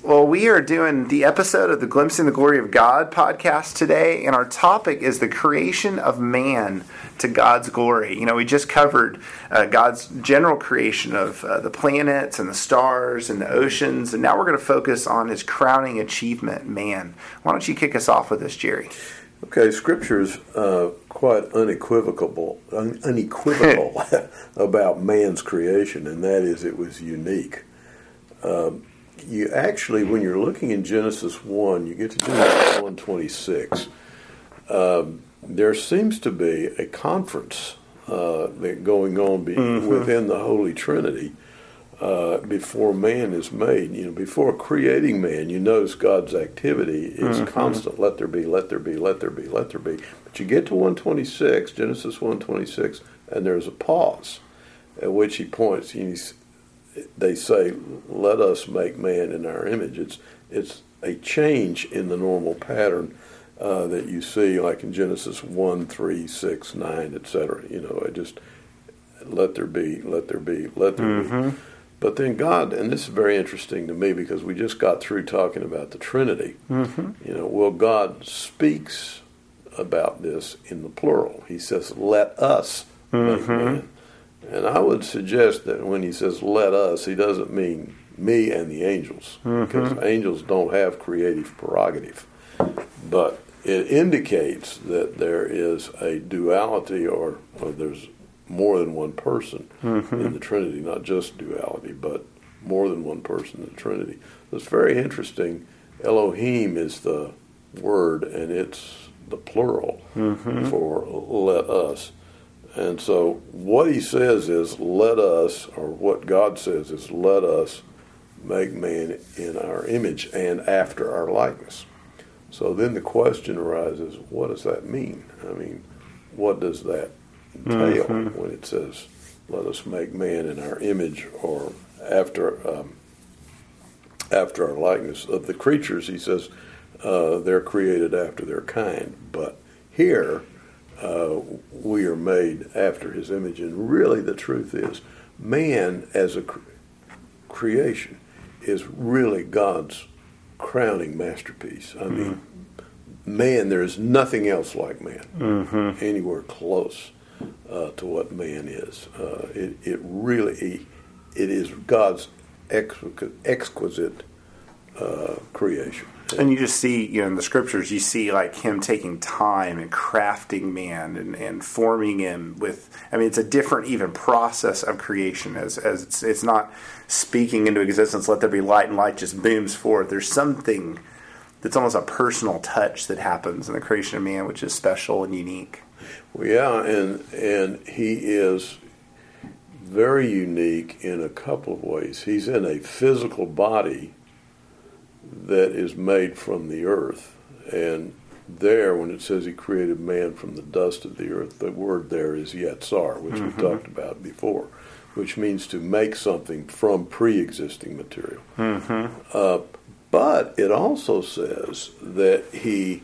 Well, we are doing the episode of the Glimpsing the Glory of God podcast today, and our topic is the creation of man to God's glory. You know, we just covered God's general creation of the planets and the stars and the oceans, and now we're going to focus on his crowning achievement, man. Why don't you kick us off with this, Jerry? Okay, Scripture's quite unequivocal about man's creation, and that is it was unique. You actually, when you're looking in Genesis 1, you get to Genesis 1:26. There seems to be a conference going on within the Holy Trinity before man is made. You know, before creating man, you notice God's activity is constant. Let there be, let there be, let there be, let there be. But you get to 1:26, Genesis 1:26, and there's a pause at which he points. They say, let us make man in our image. It's a change in the normal pattern that you see, like in Genesis 1, 3, 6, 9, etc. You know, it just, let there be, let there be, let there be. But then God, and this is very interesting to me because we just got through talking about the Trinity. You know, well, God speaks about this in the plural. He says, let us make man. And I would suggest that when he says, let us, he doesn't mean me and the angels, because angels don't have creative prerogative. But it indicates that there is a duality or there's more than one person in the Trinity, not just duality, but more than one person in the Trinity. It's very interesting. Elohim is the word, and it's the plural for let us. And so what he says is, let us, or what God says is, let us make man in our image and after our likeness. So then the question arises, what does that mean? I mean, what does that entail when it says, let us make man in our image or after our likeness? Of the creatures, he says, they're created after their kind. But here, we are made after his image. And really the truth is, man as a creation is really God's crowning masterpiece. I mean, man, there is nothing else like man, anywhere close to what man is. It is God's exquisite creation. And you just see, you know, in the scriptures, you see like him taking time and crafting man and forming him with, I mean, it's a different even process of creation as it's not speaking into existence, let there be light, and light just booms forth. There's something that's almost a personal touch that happens in the creation of man, which is special and unique. Well, yeah, and he is very unique in a couple of ways. He's in a physical body that is made from the earth. And there, when it says he created man from the dust of the earth, the word there is yetzar, which we talked about before, which means to make something from pre-existing material. But it also says that he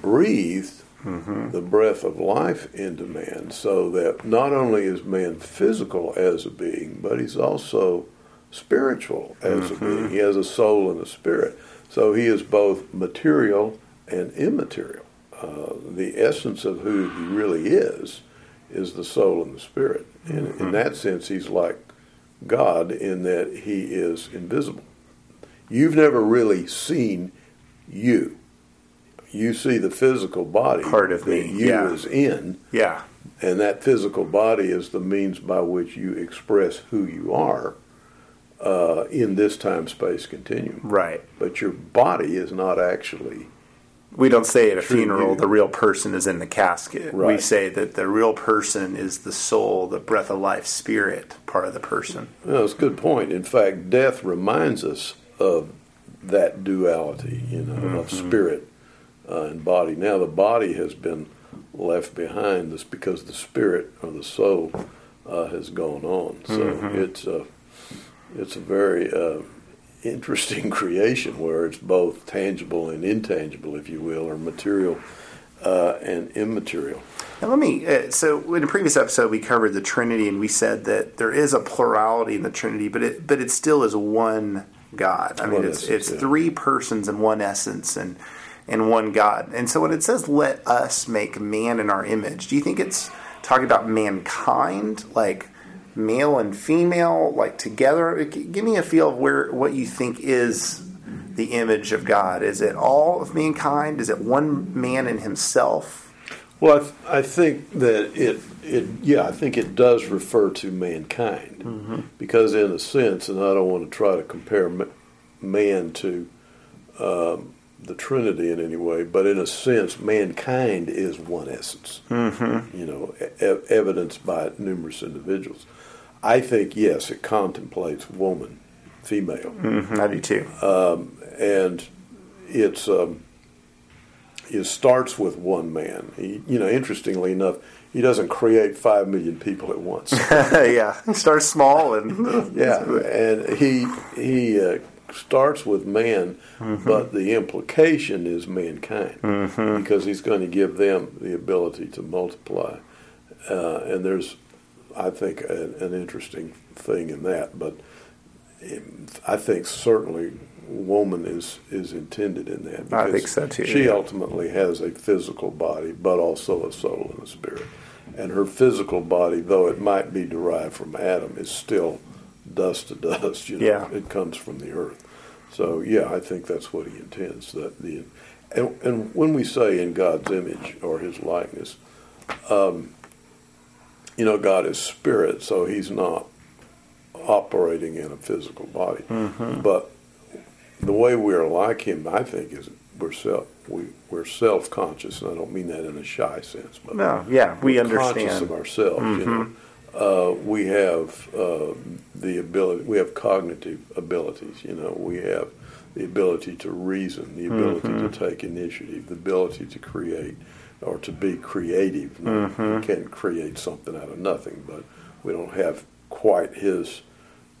breathed the breath of life into man, so that not only is man physical as a being, but he's also spiritual as a being. He has a soul and a spirit. So he is both material and immaterial. The essence of who he really is the soul and the spirit. And in that sense, he's like God in that he is invisible. You've never really seen you. You see the physical body. Part of me. You is in. Yeah. And that physical body is the means by which you express who you are. In this time-space continuum. Right. But your body is not actually... We don't say at a funeral, the real person is in the casket. Right. We say that the real person is the soul, the breath of life, spirit part of the person. No, that's a good point. In fact, death reminds us of that duality, you know, of spirit and body. Now the body has been left behind. That's because the spirit or the soul has gone on. So it's a very interesting creation where it's both tangible and intangible, if you will, or material and immaterial. Now let me, so in a previous episode we covered the Trinity and we said that there is a plurality in the Trinity, but it still is one God. I mean, it's three persons in one essence and one God. And so when it says, let us make man in our image, do you think it's talking about mankind, like male and female, like together? Give me a feel of what you think is the image of God. Is it all of mankind? Is it one man in himself? Well, I think that it does refer to mankind, mm-hmm. because in a sense, and I don't want to try to compare man to the Trinity in any way, but in a sense, mankind is one essence, mm-hmm. Evidenced by numerous individuals. I think, yes, it contemplates woman, female. Mm-hmm. I do too. And it's... It starts with one man. He, interestingly enough, he doesn't create 5 million people at once. Yeah, he starts small and yeah, and he starts with man, mm-hmm. but the implication is mankind, mm-hmm. because he's going to give them the ability to multiply. And there's, I think, an interesting thing in that. But I think certainly woman is intended in that, because I think so too, she ultimately has a physical body but also a soul and a spirit, and her physical body, though it might be derived from Adam, is still dust to dust, yeah. It comes from the earth. So yeah, I think that's what he intends, that and when we say in God's image or his likeness, God is spirit, so he's not operating in a physical body, mm-hmm. but the way we are like him, I think, is we're self-conscious, and I don't mean that in a shy sense. But no, yeah, we understand. We're conscious of ourselves. Mm-hmm. We have the ability. We have cognitive abilities. We have the ability to reason, the ability mm-hmm. to take initiative, the ability to create or to be creative. Mm-hmm. We can create something out of nothing, but we don't have quite his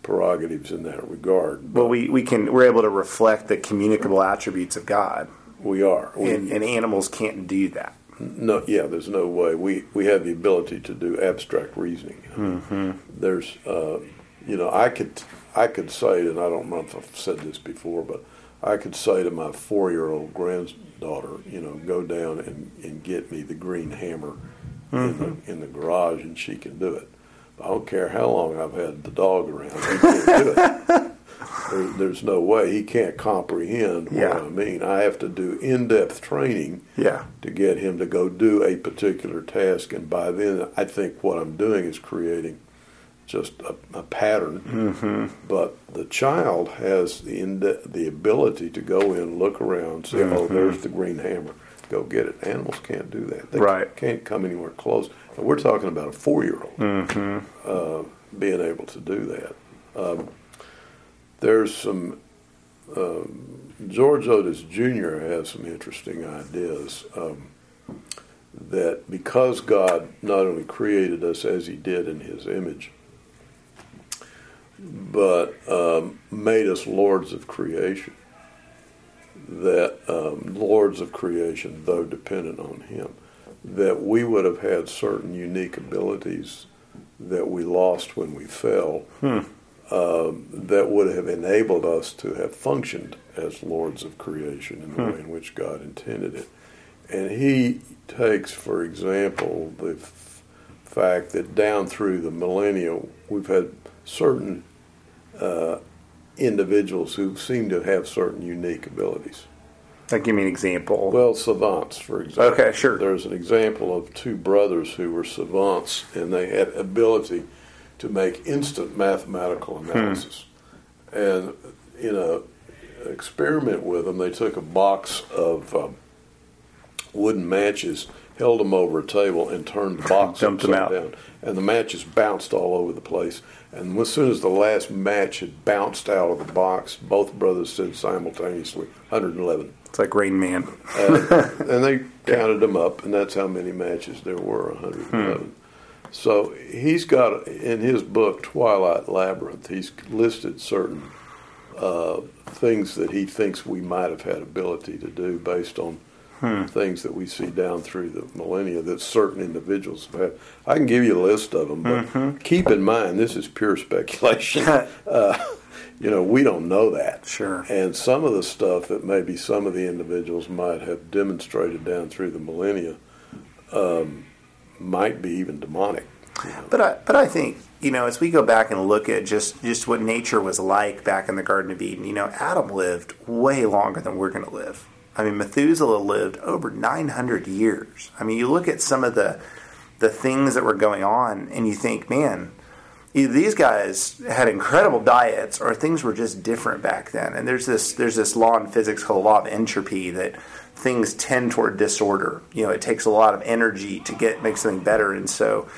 prerogatives in that regard. But we're able to reflect the communicable attributes of God. We are. And animals can't do that. No, yeah, there's no way. We have the ability to do abstract reasoning. Mm-hmm. There's, I could say, and I don't know if I've said this before, but I could say to my 4-year-old granddaughter, go down and get me the green hammer mm-hmm. in the garage, and she can do it. I don't care how long I've had the dog around. He can't do it. There's no way. He can't comprehend what I mean. I have to do in-depth training to get him to go do a particular task. And by then, I think what I'm doing is creating just a pattern. Mm-hmm. But the child has the ability to go in, look around, say, mm-hmm. oh, there's the green hammer. Go get it. Animals can't do that. They can't come anywhere close. And we're talking about a 4-year-old mm-hmm. Being able to do that. There's some... George Otis Jr. has some interesting ideas that because God not only created us as he did in his image, but made us lords of creation, that lords of creation, though dependent on him, that we would have had certain unique abilities that we lost when we fell, that would have enabled us to have functioned as lords of creation in the way in which God intended it. And he takes, for example, the fact that down through the millennia, we've had certain individuals who seem to have certain unique abilities. Like, give me an example. Well, savants, for example. Okay, sure. There's an example of two brothers who were savants, and they had ability to make instant mathematical analysis. And in an experiment with them, they took a box of wooden matches, held them over a table, and turned the box upside down. And the matches bounced all over the place. And as soon as the last match had bounced out of the box, both brothers said simultaneously, 111. It's like Rain Man. And they counted them up, and that's how many matches there were, 111. So he's got, in his book, Twilight Labyrinth, he's listed certain things that he thinks we might have had ability to do based on things that we see down through the millennia that certain individuals have had. I can give you a list of them, but keep in mind, this is pure speculation. You know, we don't know that. Sure. And some of the stuff that maybe some of the individuals might have demonstrated down through the millennia might be even demonic. You know? But I think, you know, as we go back and look at just what nature was like back in the Garden of Eden, you know, Adam lived way longer than we're going to live. I mean, Methuselah lived over 900 years. I mean, you look at some of the things that were going on and you think, man, either these guys had incredible diets or things were just different back then. And there's this law in physics called the law of entropy that things tend toward disorder. You know, it takes a lot of energy to make something better. And so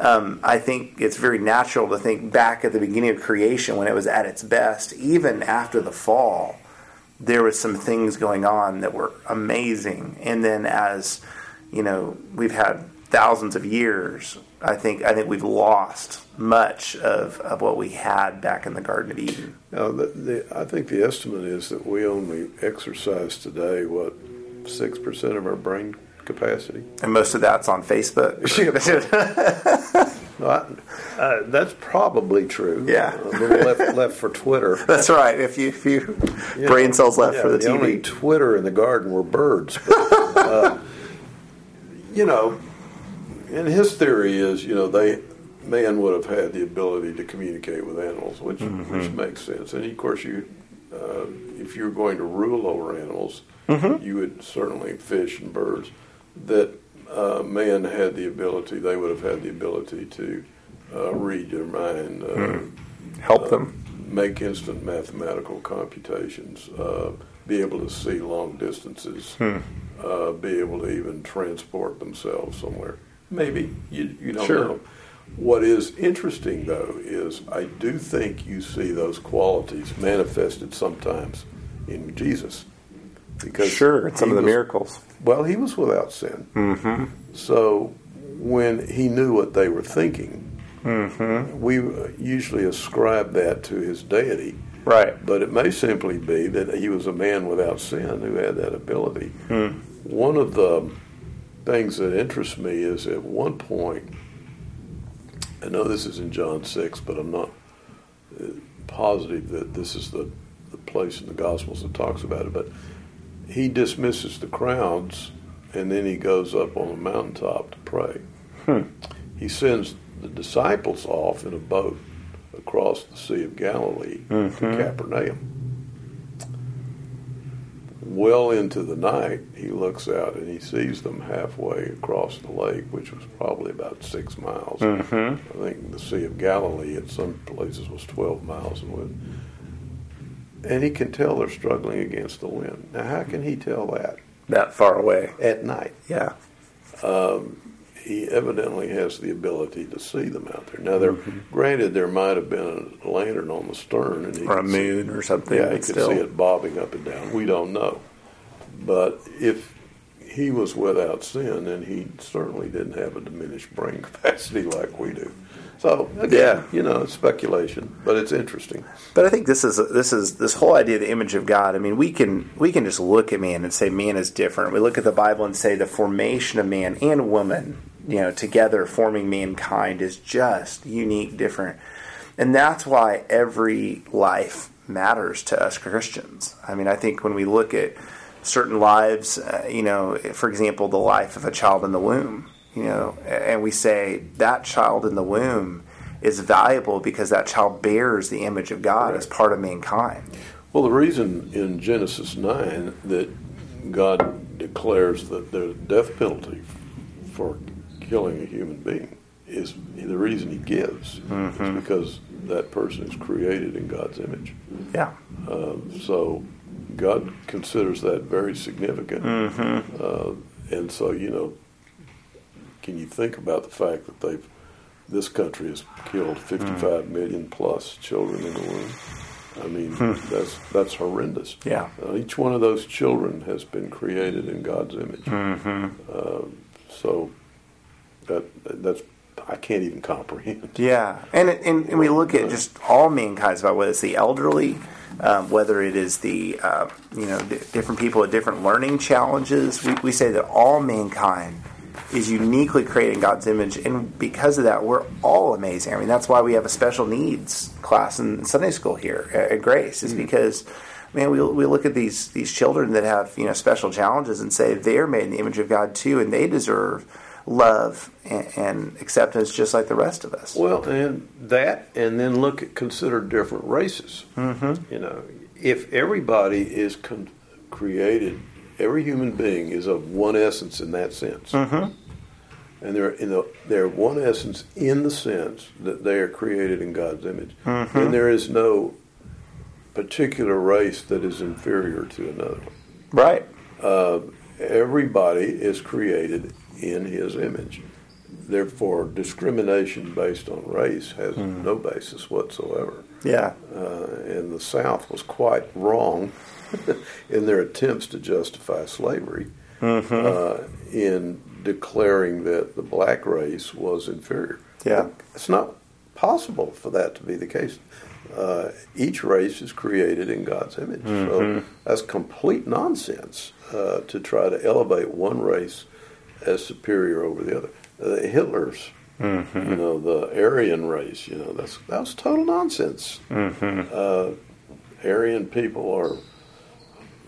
I think it's very natural to think back at the beginning of creation when it was at its best, even after the fall, there was some things going on that were amazing. And then as, you know, we've had thousands of years, I think we've lost much of what we had back in the Garden of Eden. Now, I think the estimate is that we only exercise today, 6% of our brain capacity? And most of that's on Facebook. That's probably true. Yeah. A little left for Twitter. That's right. If you brain cells left for the TV. Only Twitter in the garden were birds. But, you know, and his theory is, you know, man would have had the ability to communicate with animals, which makes sense. And of course, if you're going to rule over animals, you would certainly fish and birds. That man had the ability; they would have had the ability to read your mind, help them make instant mathematical computations, be able to see long distances, be able to even transport themselves somewhere. Maybe. You don't know. What is interesting, though, is I do think you see those qualities manifested sometimes in Jesus. Because some of the miracles. Well, he was without sin. Mm-hmm. So when he knew what they were thinking, we usually ascribe that to his deity. Right. But it may simply be that he was a man without sin who had that ability. Mm. One of the things that interests me is at one point, I know this is in John 6, but I'm not positive that this is the place in the Gospels that talks about it, but he dismisses the crowds and then he goes up on the mountaintop to pray. He sends the disciples off in a boat across the Sea of Galilee to Capernaum. Well into the night, he looks out and he sees them halfway across the lake, which was probably about 6 miles. I think the Sea of Galilee at some places was 12 miles in width. And he can tell they're struggling against the wind. Now, how can he tell that? That far away. At night. Yeah. He evidently has the ability to see them out there. Now, granted, there might have been a lantern on the stern. And or a moon or something. Yeah, he could see it bobbing up and down. We don't know. But if he was without sin, then he certainly didn't have a diminished brain capacity like we do. So, again, you know, it's speculation, but it's interesting. But I think this is this whole idea of the image of God. I mean, we can just look at man and say man is different. We look at the Bible and say the formation of man and woman, you know, together forming mankind is just unique, different. And that's why every life matters to us Christians. I mean, I think when we look at certain lives, you know, for example, the life of a child in the womb, you know, and we say that child in the womb is valuable because that child bears the image of God as part of mankind. Well, the reason in Genesis 9 that God declares that there's a death penalty for killing a human being is the reason he gives. It's because that person is created in God's image. Yeah. So God considers that very significant. And so, you know, can you think about the fact that this country has killed 55 million plus children in the womb? I mean, that's horrendous. Yeah. Each one of those children has been created in God's image. So that's I can't even comprehend. Yeah, and we look at just all mankind's about whether it's the elderly, whether it is the different people with different learning challenges. We say that all mankind is uniquely created in God's image, and because of that, we're all amazing. I mean, that's why we have a special needs class in Sunday school here at Grace, is because, man, we look at these children that have, you know, special challenges and say they're made in the image of God too, and they deserve love and acceptance just like the rest of us. Well, and that, and then look at, consider different races. Mm-hmm. You know, if everybody is created, every human being is of one essence in that sense. Mm-hmm. And they're one essence in the sense that they are created in God's image. Mm-hmm. And there is no particular race that is inferior to another. Right. Everybody is created in His image. Therefore, discrimination based on race has no basis whatsoever. Yeah. And the South was quite wrong in their attempts to justify slavery, in declaring that the black race was inferior. Yeah. It's not possible for that to be the case. Each race is created in God's image. So that's complete nonsense to try to elevate one race as superior over the other. Hitler's, you know, the Aryan race, you know, that was total nonsense. Aryan people or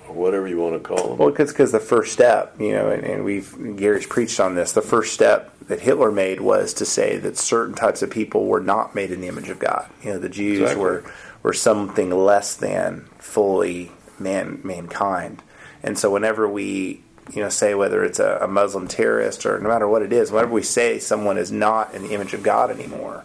whatever you want to call them. Well, because the first step, you know, and Gary's preached on this, the first step that Hitler made was to say that certain types of people were not made in the image of God. You know, the Jews were something less than fully mankind. And so whenever we, you know, say whether it's a Muslim terrorist or no matter what it is, whenever we say someone is not in the image of God anymore,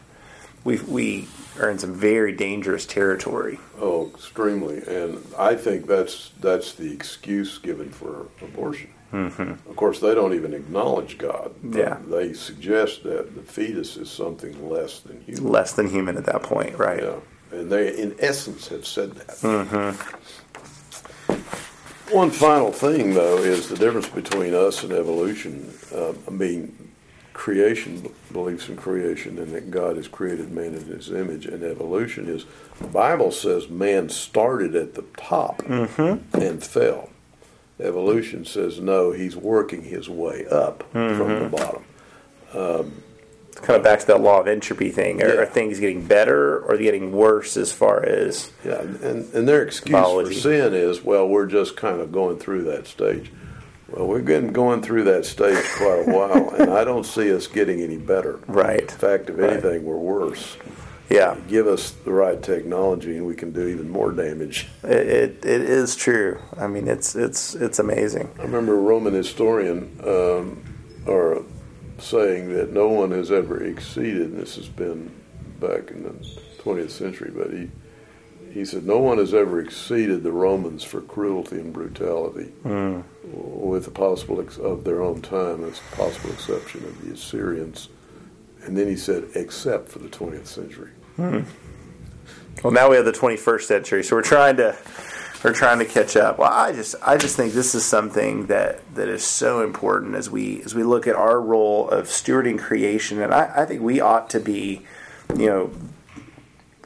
we are in some very dangerous territory. Oh, extremely. And I think that's the excuse given for abortion. Of course, they don't even acknowledge God. Yeah. They suggest that the fetus is something less than human. Less than human at that point, right. Yeah. And they, in essence, have said that. One final thing, though, is the difference between us and evolution. I mean, creation, beliefs in creation, and that God has created man in His image, and evolution is, the Bible says man started at the top and fell. Evolution says, no, he's working his way up from the bottom. It's kind of back to that law of entropy thing. Are things getting better or getting worse as far as and their excuse biology for sin is, well, we're just kind of going through that stage. Well, we've been going through that stage quite a while, and I don't see us getting any better. Right. In fact, if anything, we're worse. Yeah. Give us the right technology, and we can do even more damage. It is true. I mean, it's amazing. I remember a Roman historian saying that no one has ever exceeded, and this has been back in the 20th century, but he said no one has ever exceeded the Romans for cruelty and brutality, with the possible of their own time as a possible exception of the Assyrians. And then he said, except for the 20th century. Well, now we have the 21st century, so we're trying to catch up. Well, I just think this is something that is so important as we look at our role of stewarding creation, and I think we ought to be, you know,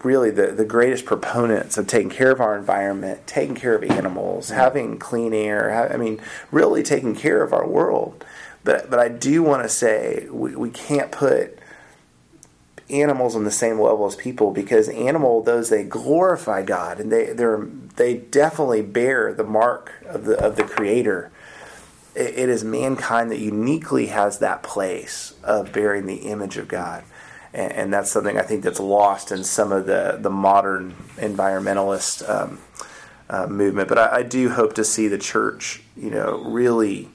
really the greatest proponents of taking care of our environment, taking care of animals, having clean air. I mean, really taking care of our world. But I do want to say we can't put animals on the same level as people, because they glorify God, and they definitely bear the mark of the Creator. It is mankind that uniquely has that place of bearing the image of God, and that's something I think that's lost in some of the modern environmentalist movement. But I do hope to see the church, you know, really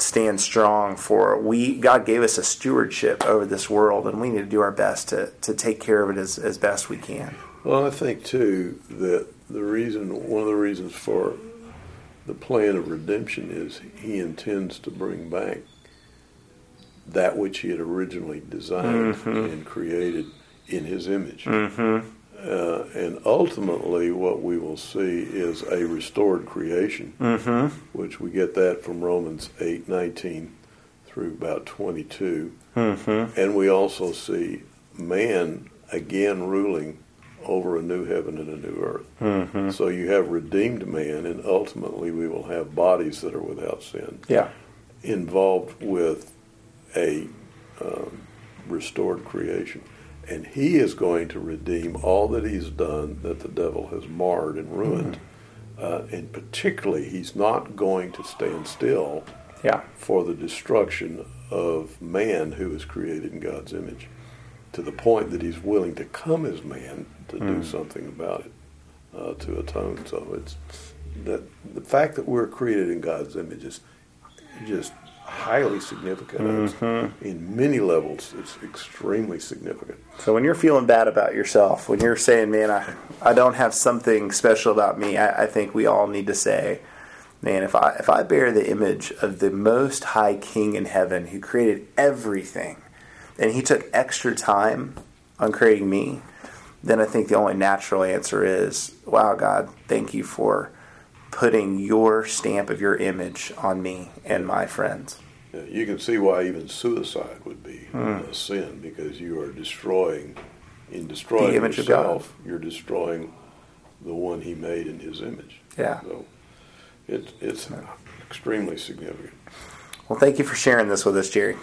stand strong for God gave us a stewardship over this world, and we need to do our best to take care of it as best we can. Well, I think too that one of the reasons for the plan of redemption is He intends to bring back that which He had originally designed and created in His image. And ultimately what we will see is a restored creation, which we get that from Romans 8:19 through about 22. And we also see man again ruling over a new heaven and a new earth. So you have redeemed man, and ultimately we will have bodies that are without sin. Yeah. involved with a restored creation. And he is going to redeem all that he's done that the devil has marred and ruined. And particularly, he's not going to stand still for the destruction of man who is created in God's image, to the point that he's willing to come as man to do something about it, to atone. So it's that the fact that we're created in God's image is just highly significant. Mm-hmm. In many levels, it's extremely significant. So when you're feeling bad about yourself, when you're saying, man, I don't have something special about me, I think we all need to say, man, if I bear the image of the Most High King in heaven who created everything, and he took extra time on creating me, then I think the only natural answer is, wow, God, thank you for putting your stamp of your image on me and my friends. Yeah, you can see why even suicide would be a sin, because you are destroying the image yourself, of God. You're destroying the one he made in his image. Yeah. So it's extremely significant. Well, thank you for sharing this with us, Jerry.